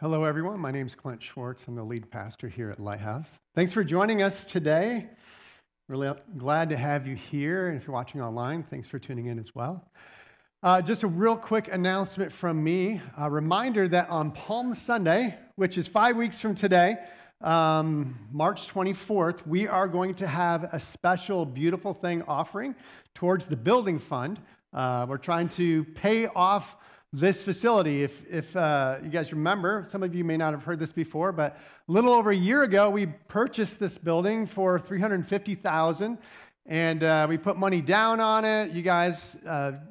Hello, everyone. My name is Clint Schwartz. I'm the lead pastor here at Lighthouse. Thanks for joining us today. Really glad to have you here. And if you're watching online, thanks for tuning in as well. Just a real quick announcement from me. A reminder that on Palm Sunday, which is 5 weeks from today, March 24th, we are going to have a special beautiful thing offering towards the building fund. We're trying to pay off this facility. If you guys remember, some of you may not have heard this before, but a little over a year ago, we purchased this building for $350,000, and we put money down on it. You guys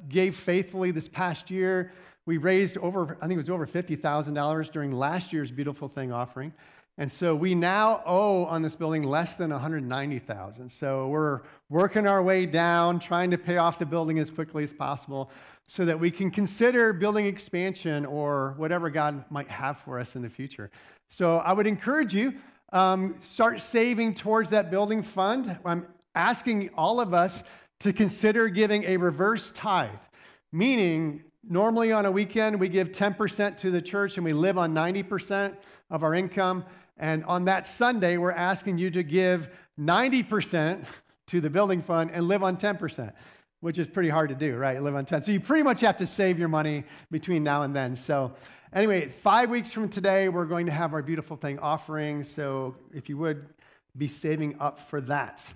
gave faithfully this past year. We raised over, I think it was over $50,000 during last year's Beautiful Thing offering, and so we now owe on this building less than $190,000. So we're working our way down, trying to pay off the building as quickly as possible, so that we can consider building expansion or whatever God might have for us in the future. So I would encourage you, start saving towards that building fund. I'm asking all of us to consider giving a reverse tithe, meaning normally on a weekend we give 10% to the church and we live on 90% of our income. And on that Sunday, we're asking you to give 90% to the building fund and live on 10%. Which is pretty hard to do, right? Live on 10. So you pretty much have to save your money between now and then. So anyway, 5 weeks from today, we're going to have our Beautiful Thing offering. So if you would, be saving up for that.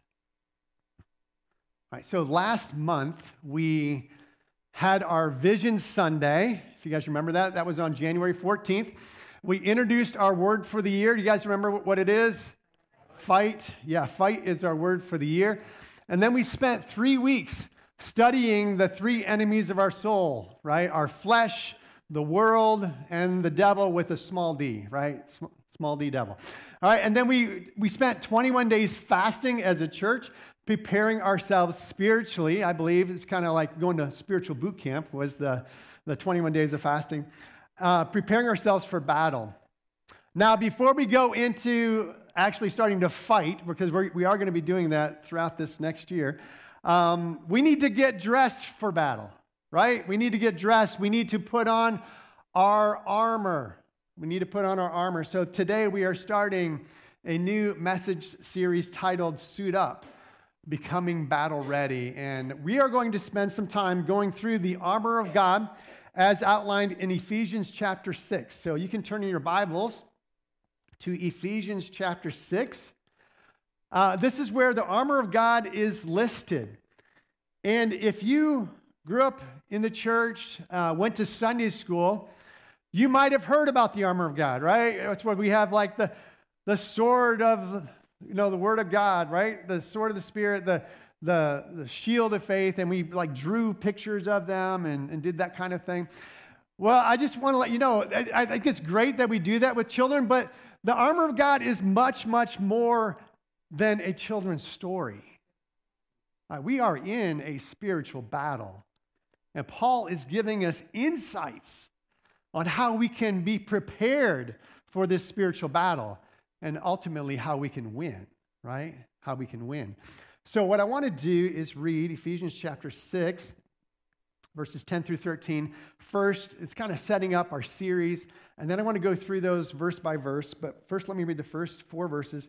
All right, so last month, we had our Vision Sunday. If you guys remember that, that was on January 14th. We introduced our word for the year. Do you guys remember what it is? Fight. Yeah, fight is our word for the year. And then we spent 3 weeks studying the three enemies of our soul, right? Our flesh, the world, and the devil with a small d, right? Small d devil. All right, and then we spent 21 days fasting as a church, preparing ourselves spiritually. I believe it's kind of like going to spiritual boot camp was the 21 days of fasting, preparing ourselves for battle. Now, before we go into actually starting to fight, because we are going to be doing that throughout this next year, we need to get dressed for battle, right? We need to get dressed. We need to put on our armor. We need to put on our armor. So today we are starting a new message series titled Suit Up, Becoming Battle Ready. And we are going to spend some time going through the armor of God as outlined in Ephesians chapter 6. So you can turn in your Bibles to Ephesians chapter 6. This is where the armor of God is listed. And if you grew up in the church, went to Sunday school, you might have heard about the armor of God, right? That's what we have, like the sword of, you know, the word of God, right? The sword of the Spirit, the shield of faith, and we like drew pictures of them and did that kind of thing. Well, I just want to let you know, I think it's great that we do that with children, but the armor of God is much, much more than a children's story. We are in a spiritual battle, and Paul is giving us insights on how we can be prepared for this spiritual battle and ultimately how we can win, right? How we can win. So what I want to do is read Ephesians chapter 6, verses 10 through 13. First, it's kind of setting up our series, and then I want to go through those verse by verse, but first let me read the first four verses.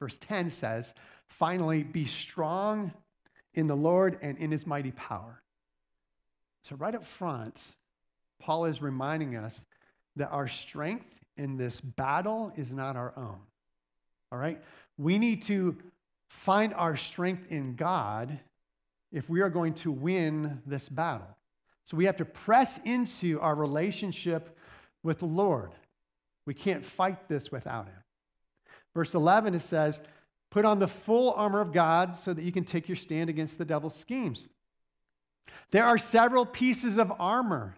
Verse 10 says, finally, be strong in the Lord and in his mighty power. So right up front, Paul is reminding us that our strength in this battle is not our own. All right? We need to find our strength in God if we are going to win this battle. So we have to press into our relationship with the Lord. We can't fight this without him. Verse 11, it says, put on the full armor of God so that you can take your stand against the devil's schemes. There are several pieces of armor.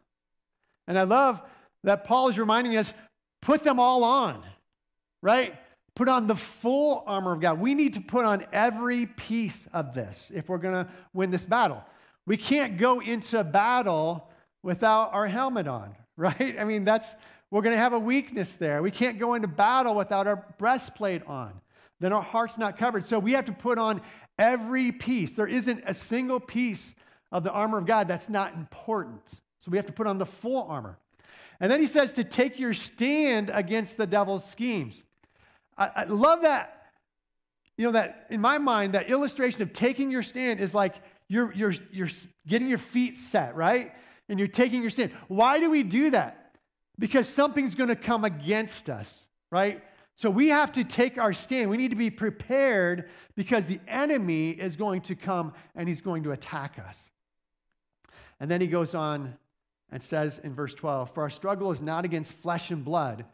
And I love that Paul is reminding us, put them all on, right? Put on the full armor of God. We need to put on every piece of this if we're going to win this battle. We can't go into battle without our helmet on, right? I mean, we're going to have a weakness there. We can't go into battle without our breastplate on. Then our heart's not covered. So we have to put on every piece. There isn't a single piece of the armor of God that's not important. So we have to put on the full armor. And then he says to take your stand against the devil's schemes. I love that, that in my mind, that illustration of taking your stand is like you're getting your feet set, right? And you're taking your stand. Why do we do that? Because something's going to come against us, right? So we have to take our stand. We need to be prepared because the enemy is going to come and he's going to attack us. And then he goes on and says in verse 12, "For our struggle is not against flesh and blood,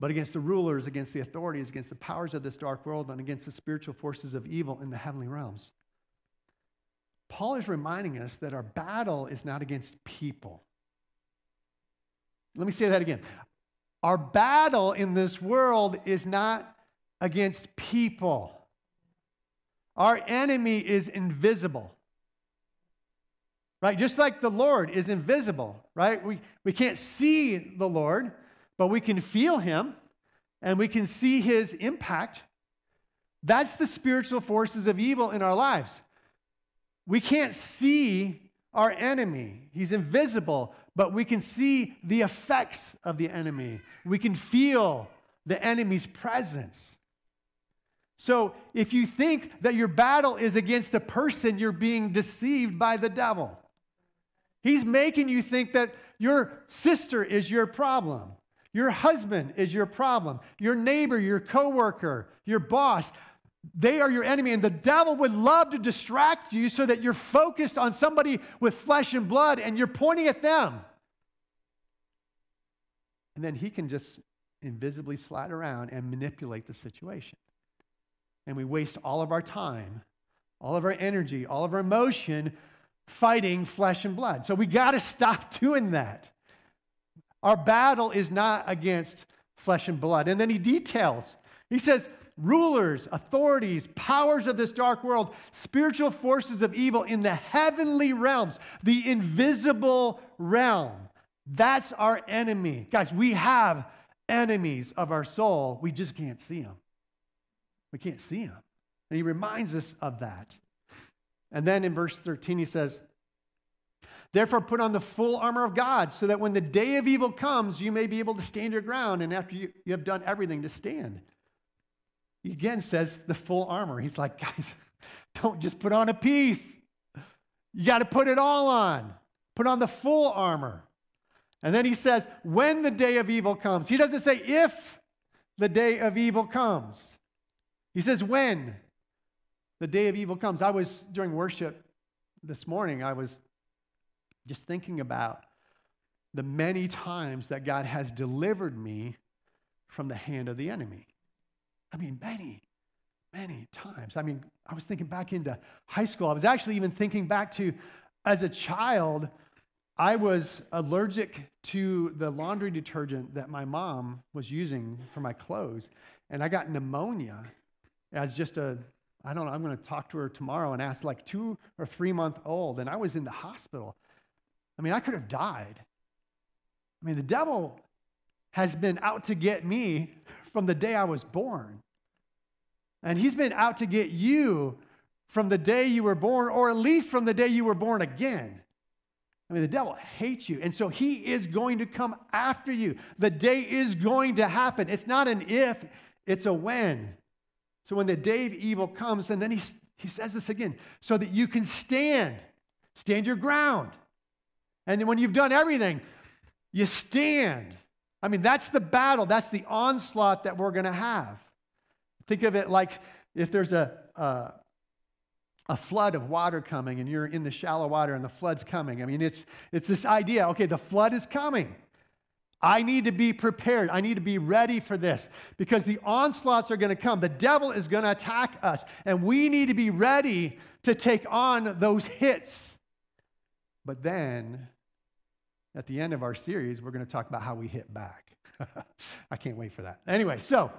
but against the rulers, against the authorities, against the powers of this dark world, and against the spiritual forces of evil in the heavenly realms." Paul is reminding us that our battle is not against people. Let me say that again. Our battle in this world is not against people. Our enemy is invisible. Right? Just like the Lord is invisible, right? We can't see the Lord, but we can feel him, and we can see his impact. That's the spiritual forces of evil in our lives. We can't see our enemy. He's invisible, but we can see the effects of the enemy. We can feel the enemy's presence. So if you think that your battle is against a person, you're being deceived by the devil. He's making you think that your sister is your problem. Your husband is your problem. Your neighbor, your coworker, your boss, they are your enemy. And the devil would love to distract you so that you're focused on somebody with flesh and blood and you're pointing at them. And then he can just invisibly slide around and manipulate the situation. And we waste all of our time, all of our energy, all of our emotion fighting flesh and blood. So we got to stop doing that. Our battle is not against flesh and blood. And then he details. He says, rulers, authorities, powers of this dark world, spiritual forces of evil in the heavenly realms, the invisible realm. That's our enemy. Guys, we have enemies of our soul. We just can't see them. We can't see them. And he reminds us of that. And then in verse 13, he says, "Therefore, put on the full armor of God, so that when the day of evil comes, you may be able to stand your ground, and after you have done everything to stand." He again says the full armor. He's like, guys, don't just put on a piece. You got to put it all on. Put on the full armor. And then he says, when the day of evil comes. He doesn't say if the day of evil comes. He says when the day of evil comes. During worship this morning, I was just thinking about the many times that God has delivered me from the hand of the enemy. I mean, many, many times. I mean, I was thinking back into high school. I was actually even thinking back to, as a child, I was allergic to the laundry detergent that my mom was using for my clothes. And I got pneumonia as just a, I don't know, I'm going to talk to her tomorrow and ask, like 2 or 3 month old. And I was in the hospital. I mean, I could have died. I mean, the devil has been out to get me from the day I was born. And he's been out to get you from the day you were born, or at least from the day you were born again. I mean, the devil hates you. And so he is going to come after you. The day is going to happen. It's not an if, it's a when. So when the day of evil comes, and then he says this again, so that you can stand your ground. And then when you've done everything, you stand. I mean, that's the battle. That's the onslaught that we're going to have. Think of it like if there's a flood of water coming and you're in the shallow water and the flood's coming. I mean, it's this idea, okay, the flood is coming. I need to be prepared. I need to be ready for this because the onslaughts are going to come. The devil is going to attack us, and we need to be ready to take on those hits. But then, at the end of our series, we're going to talk about how we hit back. I can't wait for that. Anyway, so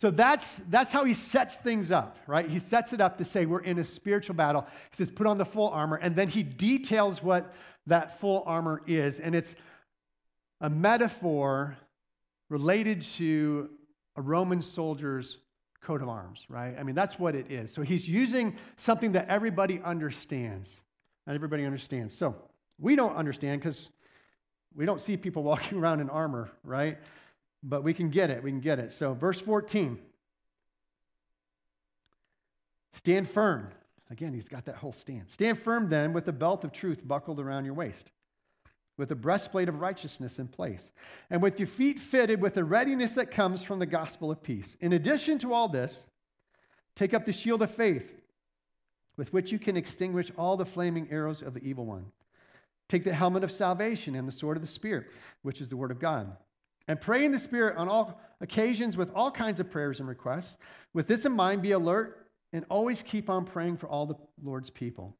that's how he sets things up, right? He sets it up to say we're in a spiritual battle. He says, put on the full armor, and then he details what that full armor is, and it's a metaphor related to a Roman soldier's coat of arms, right? I mean, that's what it is. So he's using something that everybody understands. Not everybody understands. So we don't understand because we don't see people walking around in armor, right? But we can get it. We can get it. So verse 14. Stand firm. Again, he's got that whole stand. Stand firm then with the belt of truth buckled around your waist, with the breastplate of righteousness in place, and with your feet fitted with the readiness that comes from the gospel of peace. In addition to all this, take up the shield of faith, with which you can extinguish all the flaming arrows of the evil one. Take the helmet of salvation and the sword of the Spirit, which is the word of God. And pray in the Spirit on all occasions with all kinds of prayers and requests. With this in mind, be alert and always keep on praying for all the Lord's people.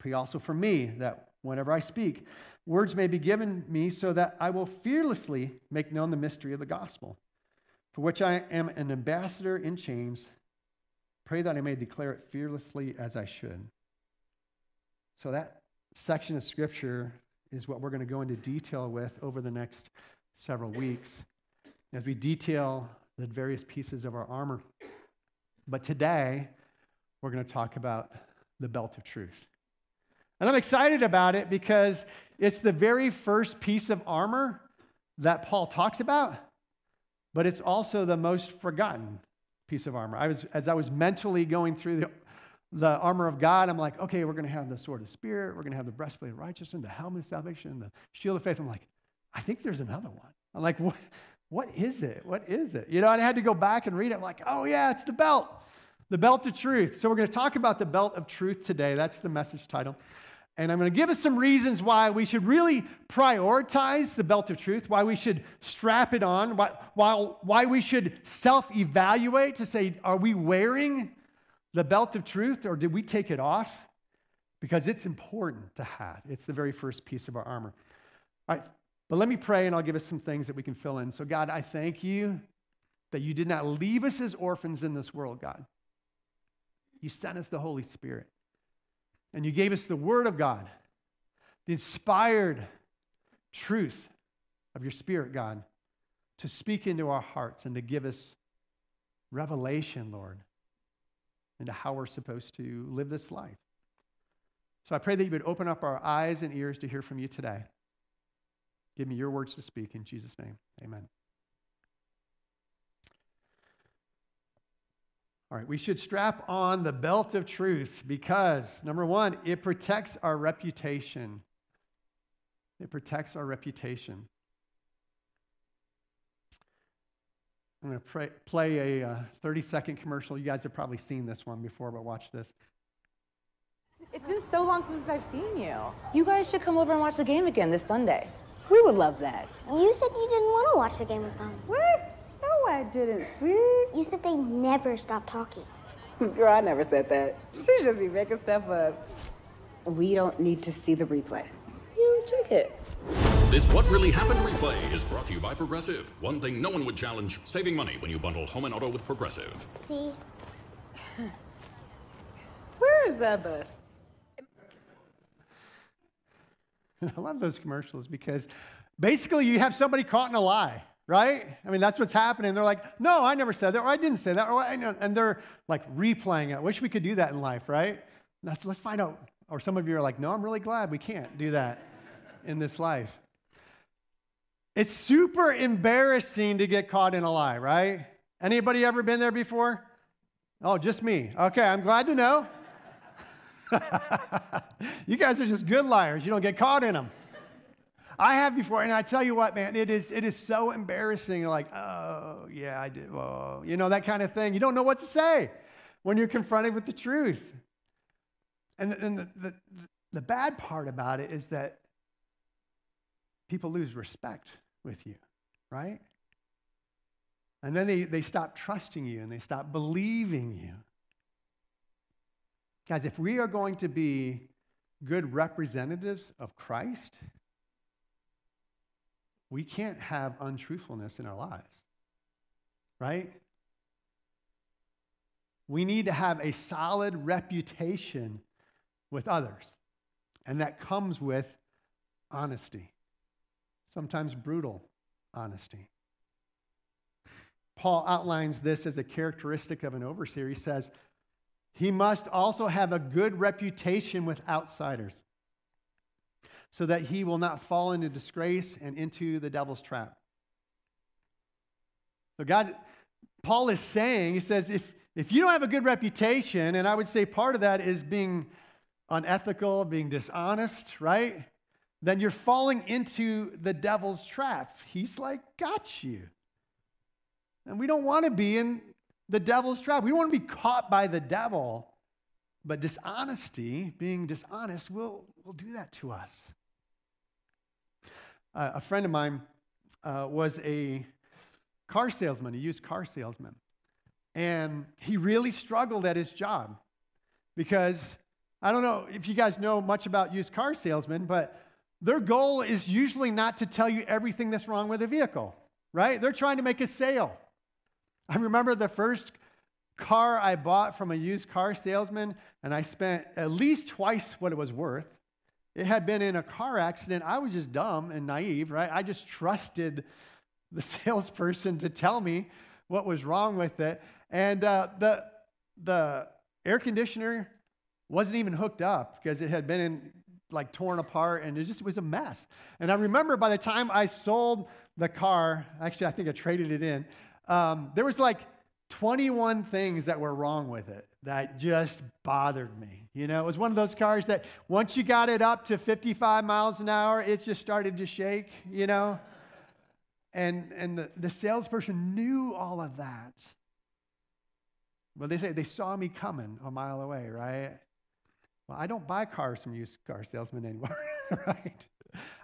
Pray also for me that whenever I speak, words may be given me so that I will fearlessly make known the mystery of the gospel, for which I am an ambassador in chains. Pray that I may declare it fearlessly as I should. So that section of Scripture is what we're going to go into detail with over the next several weeks as we detail the various pieces of our armor. But today, we're going to talk about the belt of truth. And I'm excited about it because it's the very first piece of armor that Paul talks about, but it's also the most forgotten piece of armor. As I was mentally going through the armor of God, I'm like, okay, we're going to have the sword of Spirit, we're going to have the breastplate of righteousness, the helmet of salvation, the shield of faith. I'm like, I think there's another one. I'm like, what is it? You know, and I had to go back and read it. I'm like, oh yeah, it's the belt of truth. So we're going to talk about the belt of truth today. That's the message title. And I'm going to give us some reasons why we should really prioritize the belt of truth, why we should strap it on, why we should self-evaluate to say, are we wearing the belt of truth or did we take it off? Because it's important to have. It's the very first piece of our armor. All right, but let me pray and I'll give us some things that we can fill in. So God, I thank you that you did not leave us as orphans in this world, God. You sent us the Holy Spirit. And you gave us the Word of God, the inspired truth of your Spirit, God, to speak into our hearts and to give us revelation, Lord, into how we're supposed to live this life. So I pray that you would open up our eyes and ears to hear from you today. Give me your words to speak in Jesus' name. Amen. All right, we should strap on the belt of truth because, number one, it protects our reputation. It protects our reputation. I'm going to play a 30-second commercial. You guys have probably seen this one before, but watch this. It's been so long since I've seen you. You guys should come over and watch the game again this Sunday. We would love that. You said you didn't want to watch the game with them. What? I didn't, sweetie. You said they never stopped talking. Girl, I never said that. She just be making stuff up. We don't need to see the replay. You always take it. This What Really Happened replay is brought to you by Progressive. One thing no one would challenge, saving money when you bundle home and auto with Progressive. See? Where is that bus? I love those commercials because basically you have somebody caught in a lie. Right? I mean, that's what's happening. They're like, no, I never said that, or I didn't say that, or I know. And they're like replaying it. I wish we could do that in life, right? Let's find out. Or some of you are like, no, I'm really glad we can't do that in this life. It's super embarrassing to get caught in a lie, right? Anybody ever been there before? Oh, just me. Okay, I'm glad to know. You guys are just good liars. You don't get caught in them. I have before, and I tell you what, man, it is so embarrassing. You're like, oh, yeah, I did. Oh, you know, that kind of thing. You don't know what to say when you're confronted with the truth. And the bad part about it is that people lose respect with you, right? And then they stop trusting you, and they stop believing you. Guys, if we are going to be good representatives of Christ, we can't have untruthfulness in our lives, right? We need to have a solid reputation with others, and that comes with honesty, sometimes brutal honesty. Paul outlines this as a characteristic of an overseer. He says, he must also have a good reputation with outsiders so that he will not fall into disgrace and into the devil's trap. So Paul is saying, he says, if you don't have a good reputation, and I would say part of that is being unethical, being dishonest, right? Then you're falling into the devil's trap. He's like, got you. And we don't want to be in the devil's trap. We don't want to be caught by the devil. But dishonesty, being dishonest, will do that to us. A friend of mine was a car salesman, a used car salesman. And he really struggled at his job because, I don't know if you guys know much about used car salesmen, but their goal is usually not to tell you everything that's wrong with a vehicle, right? They're trying to make a sale. I remember the first car I bought from a used car salesman, and I spent at least twice what it was worth. It had been in a car accident. I was just dumb and naive, right? I just trusted the salesperson to tell me what was wrong with it. And the air conditioner wasn't even hooked up because it had been torn apart, and it was a mess. And I remember by the time I sold the car, actually I think I traded it in, there was 21 things that were wrong with it that just bothered me. You know, it was one of those cars that once you got it up to 55 miles an hour, it just started to shake, you know. And the salesperson knew all of that. Well, they say they saw me coming a mile away, right? Well, I don't buy cars from used car salesmen anymore, right?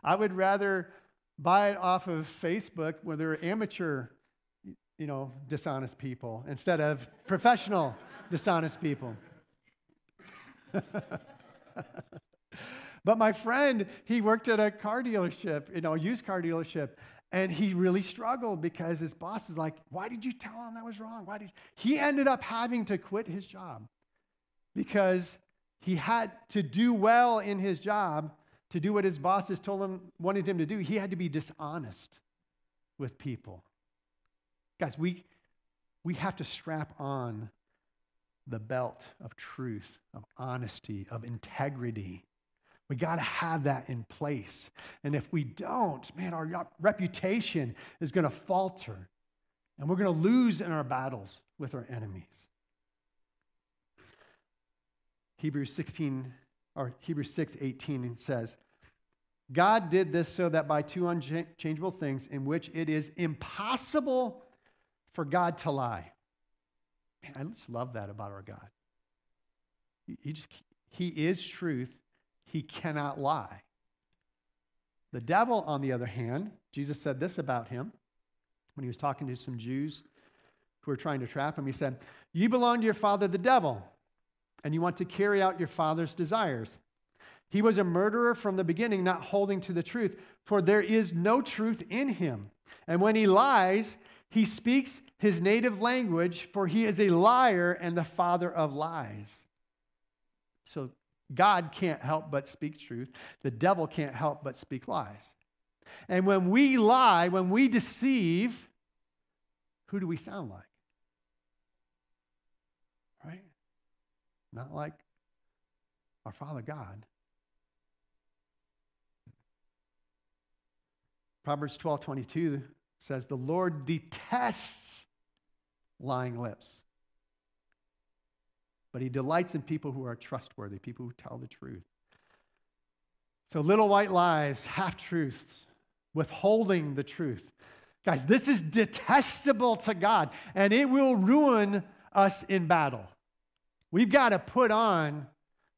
I would rather buy it off of Facebook where there are amateur, dishonest people instead of professional dishonest people. But my friend, he worked at a car dealership, a used car dealership, and he really struggled because his boss is like, why did you tell him that was wrong? He ended up having to quit his job because he had to do well in his job, to do what his bosses wanted him to do. He had to be dishonest with people. Guys, we have to strap on the belt of truth, of honesty, of integrity. We got to have that in place. And if we don't, man, our reputation is going to falter, and we're going to lose in our battles with our enemies. Hebrews 6:18 says, God did this so that by two unchangeable things in which it is impossible for God to lie. Man, I just love that about our God. He is truth. He cannot lie. The devil, on the other hand, Jesus said this about him when he was talking to some Jews who were trying to trap him. He said, you belong to your father, the devil, and you want to carry out your father's desires. He was a murderer from the beginning, not holding to the truth, for there is no truth in him. And when he lies, he speaks his native language, for he is a liar and the father of lies. So, God can't help but speak truth. The devil can't help but speak lies. And when we lie, when we deceive, who do we sound like? Right? Not like our Father God. Proverbs 12:22 says, the Lord detests lying lips, but he delights in people who are trustworthy, people who tell the truth. So little white lies, half-truths, withholding the truth. Guys, this is detestable to God, and it will ruin us in battle. We've got to put on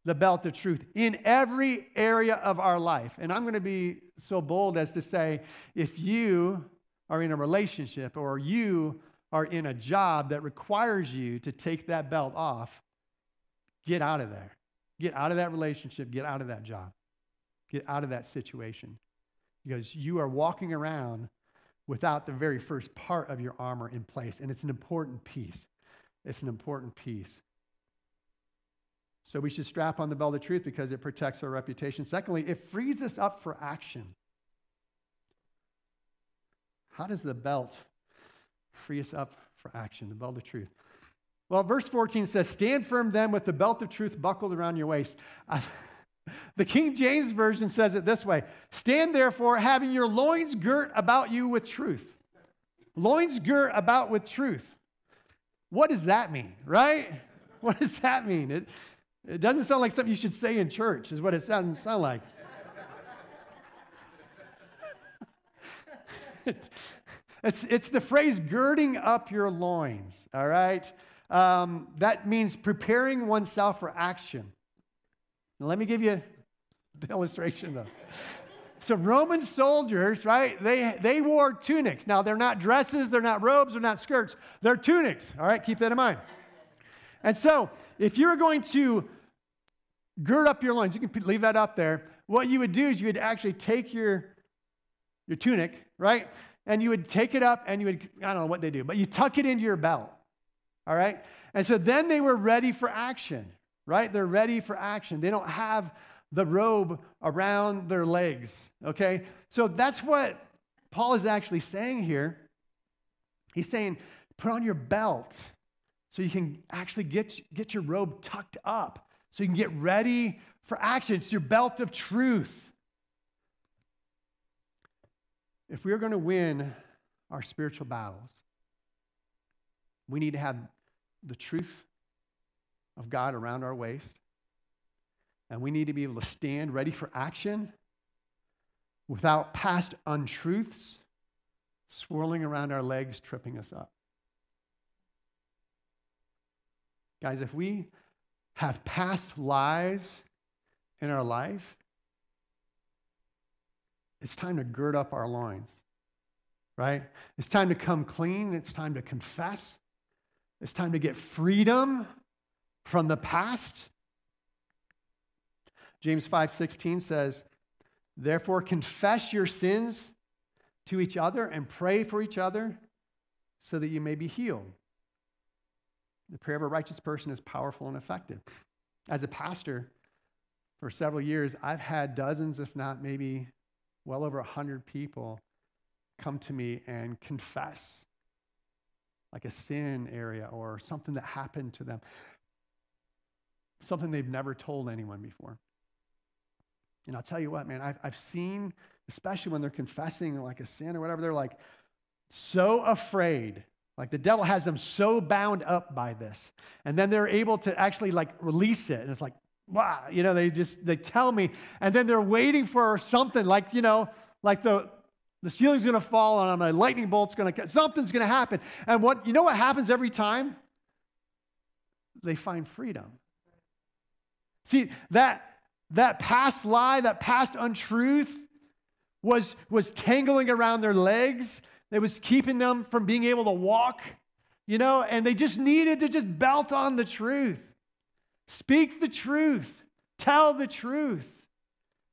the belt of truth in every area of our life. And I'm going to be so bold as to say, if you are in a relationship or you are in a job that requires you to take that belt off, get out of there. Get out of that relationship. Get out of that job. Get out of that situation. Because you are walking around without the very first part of your armor in place. And it's an important piece. It's an important piece. So we should strap on the belt of truth because it protects our reputation. Secondly, it frees us up for action. How does the belt free us up for action? The belt of truth. Well, verse 14 says, "Stand firm then with the belt of truth buckled around your waist." The King James Version says it this way: "Stand therefore, having your loins girt about you with truth." Loins girt about with truth. What does that mean, right? What does that mean? It doesn't sound like something you should say in church, is what it doesn't sound like. It's the phrase girding up your loins, all right? That means preparing oneself for action. Now, let me give you the illustration, though. So Roman soldiers, right, they wore tunics. Now, they're not dresses, they're not robes, they're not skirts. They're tunics, all right? Keep that in mind. And so, if you're going to gird up your loins, you can leave that up there. What you would do is you would actually take your tunic, right? And you would take it up and you would, I don't know what they do, but you tuck it into your belt, all right? And so then they were ready for action, right? They're ready for action. They don't have the robe around their legs, okay? So that's what Paul is actually saying here. He's saying, put on your belt, so you can actually get your robe tucked up so you can get ready for action. It's your belt of truth. If we are going to win our spiritual battles, we need to have the truth of God around our waist, and we need to be able to stand ready for action without past untruths swirling around our legs, tripping us up. Guys, if we have past lies in our life, it's time to gird up our loins, right? It's time to come clean. It's time to confess. It's time to get freedom from the past. James 5:16 says, "Therefore confess your sins to each other and pray for each other so that you may be healed. The prayer of a righteous person is powerful and effective." As a pastor for several years, I've had dozens, if not maybe well over 100 people come to me and confess like a sin area or something that happened to them, something they've never told anyone before. And I'll tell you what, man, I've seen, especially when they're confessing like a sin or whatever, they're like so afraid. Like the devil has them so bound up by this. And then they're able to actually like release it. And it's like, wow, you know, they tell me. And then they're waiting for something like, you know, like the ceiling's going to fall on them, a lightning bolt's going to, something's going to happen. And what happens every time? They find freedom. See, that past lie, that past untruth was tangling around their legs. It was keeping them from being able to walk, you know, and they just needed to just belt on the truth. Speak the truth. Tell the truth.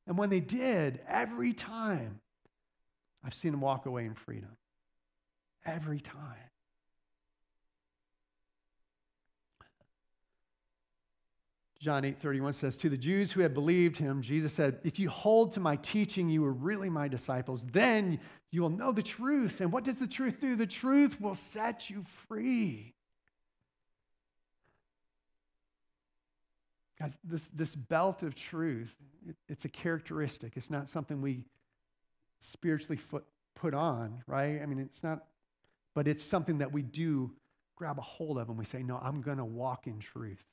And when they did, every time, I've seen them walk away in freedom. Every time. John 8:31 says, "To the Jews who had believed him, Jesus said, 'If you hold to my teaching, you are really my disciples. Then you will know the truth.' And what does the truth do? The truth will set you free." Guys, this belt of truth, it's a characteristic. It's not something we spiritually put on, right? I mean, it's not, but it's something that we do grab a hold of and we say, no, I'm going to walk in truth.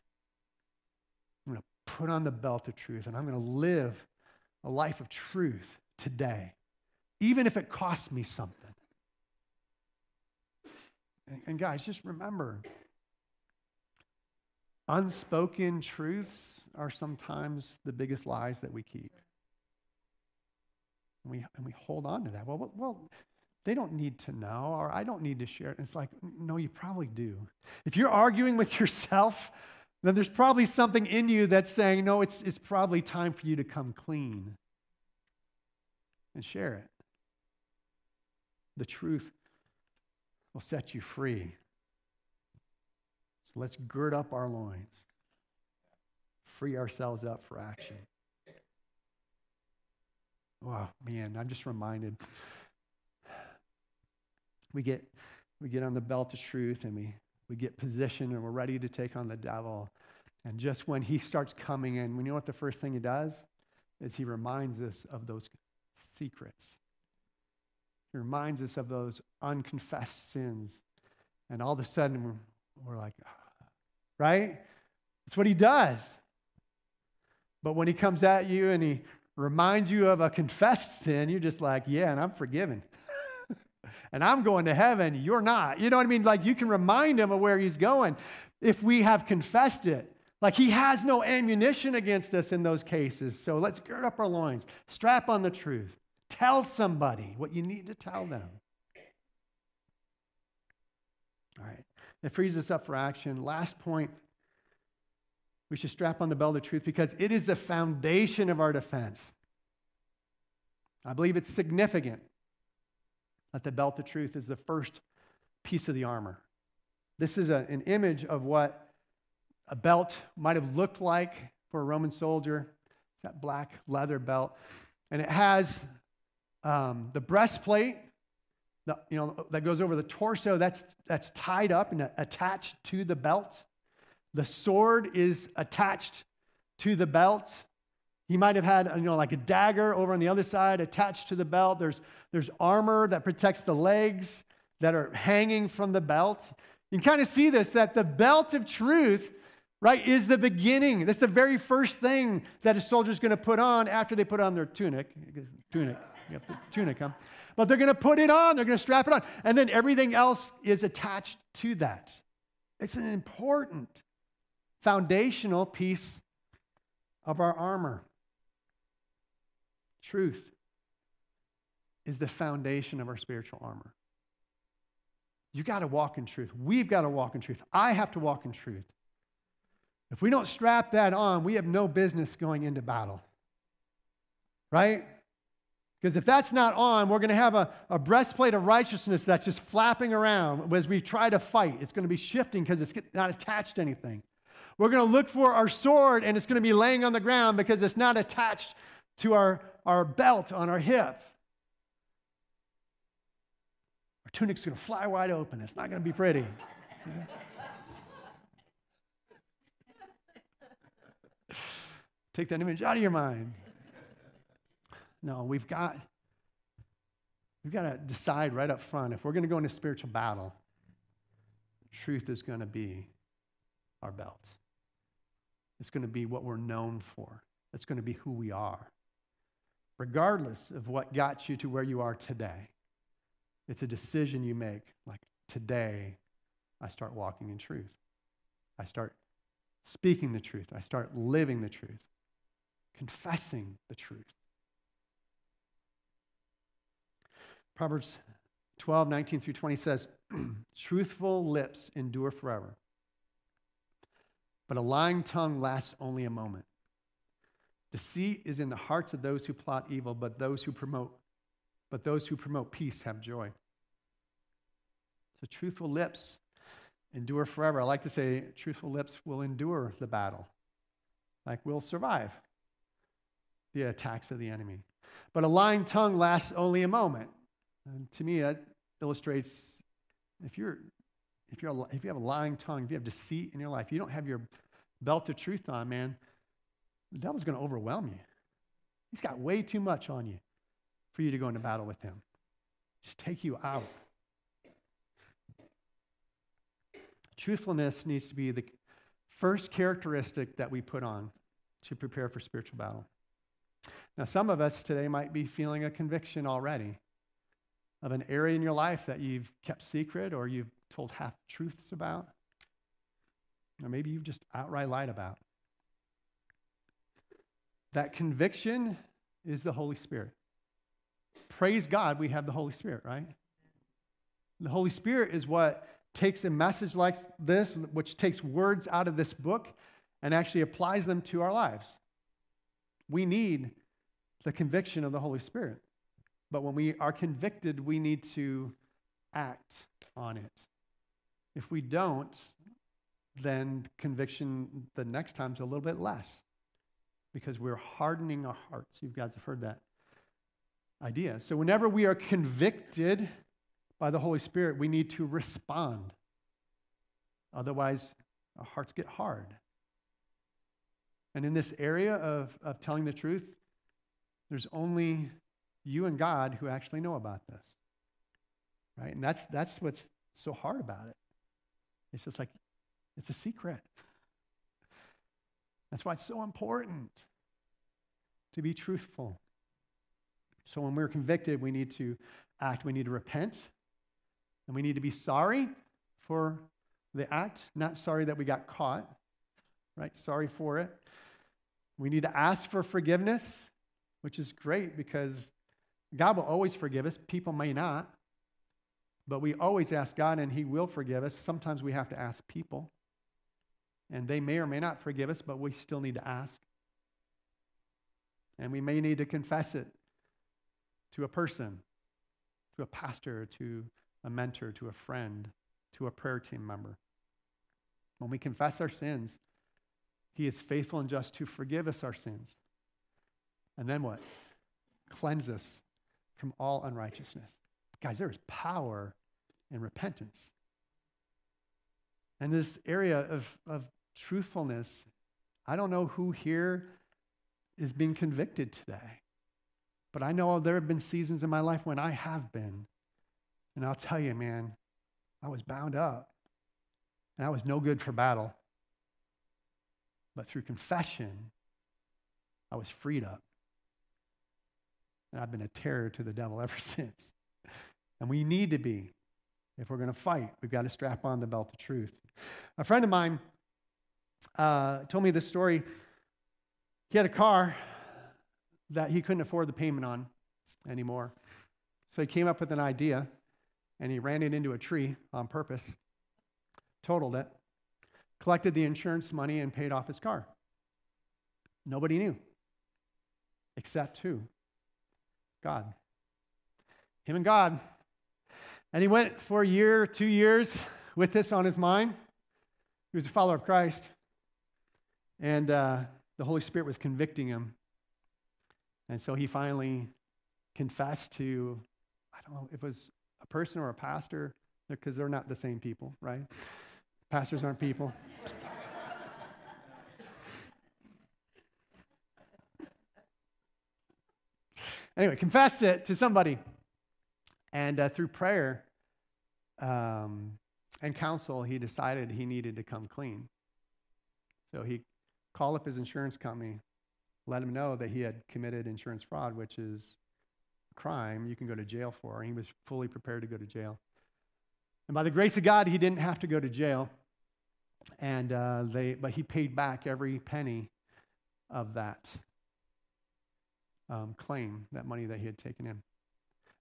I'm going to put on the belt of truth, and I'm going to live a life of truth today, even if it costs me something. And guys, just remember, unspoken truths are sometimes the biggest lies that we keep. And we hold on to that. Well, they don't need to know, or I don't need to share it. And it's like, no, you probably do. If you're arguing with yourself, then there's probably something in you that's saying, no, it's probably time for you to come clean and share it. The truth will set you free. So let's gird up our loins, free ourselves up for action. Oh, man, I'm just reminded. We get on the belt of truth, and we get positioned, and we're ready to take on the devil. And just when he starts coming in, we know what the first thing he does is he reminds us of those secrets. He reminds us of those unconfessed sins. And all of a sudden, we're like, right? That's what he does. But when he comes at you and he reminds you of a confessed sin, you're just like, yeah, and I'm forgiven. And I'm going to heaven, you're not. You know what I mean? Like, you can remind him of where he's going if we have confessed it. Like, he has no ammunition against us in those cases. So let's gird up our loins, strap on the truth, tell somebody what you need to tell them. All right. It frees us up for action. Last point, we should strap on the belt of truth because it is the foundation of our defense. I believe it's significant that the belt of truth is the first piece of the armor. This is an image of what a belt might have looked like for a Roman soldier. It's that black leather belt. And it has the breastplate that goes over the torso. That's tied up and attached to the belt. The sword is attached to the belt. He might have had, like a dagger over on the other side attached to the belt. There's armor that protects the legs that are hanging from the belt. You can kind of see this, that the belt of truth, right, is the beginning. That's the very first thing that a soldier's going to put on after they put on their tunic. You have the tunic, huh? But they're going to put it on. They're going to strap it on. And then everything else is attached to that. It's an important foundational piece of our armor. Truth is the foundation of our spiritual armor. You got to walk in truth. We've got to walk in truth. I have to walk in truth. If we don't strap that on, we have no business going into battle. Right? Because if that's not on, we're going to have a breastplate of righteousness that's just flapping around as we try to fight. It's going to be shifting because it's not attached to anything. We're going to look for our sword, and it's going to be laying on the ground because it's not attached to our belt on our hip. Our tunic's going to fly wide open. It's not going to be pretty. Take that image out of your mind. No, we've got to decide right up front. If we're going to go into spiritual battle, truth is going to be our belt. It's going to be what we're known for. It's going to be who we are. Regardless of what got you to where you are today, it's a decision you make. Like, today, I start walking in truth. I start speaking the truth. I start living the truth, confessing the truth. Proverbs 12:19 through 20 says, truthful lips endure forever, but a lying tongue lasts only a moment. Deceit is in the hearts of those who plot evil, but those who promote peace have joy. So truthful lips endure forever. I like to say truthful lips will endure the battle. Like, we'll survive the attacks of the enemy. But a lying tongue lasts only a moment. And to me, that illustrates if you have a lying tongue, if you have deceit in your life, you don't have your belt of truth on, man, the devil's going to overwhelm you. He's got way too much on you for you to go into battle with him. Just take you out. Truthfulness needs to be the first characteristic that we put on to prepare for spiritual battle. Now, some of us today might be feeling a conviction already of an area in your life that you've kept secret or you've told half truths about, or maybe you've just outright lied about. That conviction is the Holy Spirit. Praise God, we have the Holy Spirit, right? The Holy Spirit is what takes a message like this, which takes words out of this book, and actually applies them to our lives. We need the conviction of the Holy Spirit. But when we are convicted, we need to act on it. If we don't, then conviction the next time is a little bit less because we're hardening our hearts. You guys have heard that idea. So whenever we are convicted by the Holy Spirit, we need to respond. Otherwise, our hearts get hard. And in this area of telling the truth, there's only you and God who actually know about this, right? And that's what's so hard about it. It's just like, it's a secret. That's why it's so important to be truthful. So when we're convicted, we need to act, we need to repent, and we need to be sorry for the act, not sorry that we got caught, right? Sorry for it. We need to ask for forgiveness, which is great because God will always forgive us. People may not, but we always ask God and He will forgive us. Sometimes we have to ask people, and they may or may not forgive us, but we still need to ask. And we may need to confess it to a person, to a pastor, to a mentor, to a friend, to a prayer team member. When we confess our sins, He is faithful and just to forgive us our sins. And then what? Cleanse us from all unrighteousness. Guys, there is power in repentance. And this area of truthfulness, I don't know who here is being convicted today, but I know there have been seasons in my life when I have been. And I'll tell you, man, I was bound up and I was no good for battle. But through confession, I was freed up. And I've been a terror to the devil ever since. And we need to be. If we're going to fight, we've got to strap on the belt of truth. A friend of mine told me this story. He had a car that he couldn't afford the payment on anymore. So he came up with an idea, and he ran it into a tree on purpose, totaled it, collected the insurance money, and paid off his car. Nobody knew, except who? God. Him and God. And he went for a year, 2 years with this on his mind. He was a follower of Christ. And the Holy Spirit was convicting him. And so he finally confessed to, I don't know if it was a person or a pastor, because they're not the same people, right? Pastors aren't people. Anyway, confessed it to somebody. And through prayer and counsel, he decided he needed to come clean. So he called up his insurance company, let him know that he had committed insurance fraud, which is a crime you can go to jail for. And he was fully prepared to go to jail. And by the grace of God, he didn't have to go to jail. And but he paid back every penny of that claim, that money that he had taken in.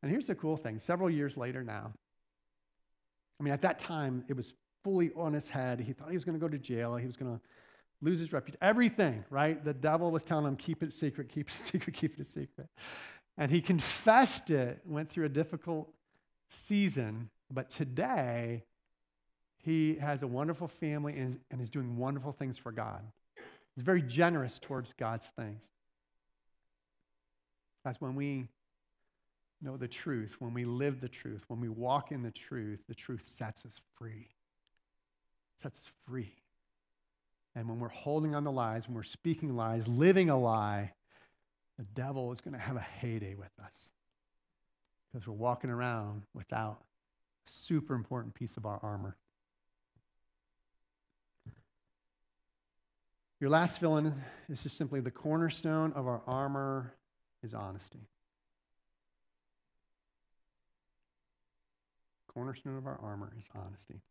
And here's the cool thing. Several years later now, I mean, at that time, it was fully on his head. He thought he was going to go to jail. He was going to lose his reputation. Everything, right? The devil was telling him, keep it secret, keep it secret, keep it a secret. And he confessed it, went through a difficult season. But today, he has a wonderful family and is doing wonderful things for God. He's very generous towards God's things. That's when we know the truth, when we live the truth, when we walk in the truth sets us free. Sets us free. And when we're holding on to lies, when we're speaking lies, living a lie, the devil is going to have a heyday with us because we're walking around without a super important piece of our armor. Your last villain is just simply the cornerstone of our armor is honesty. Cornerstone of our armor is honesty.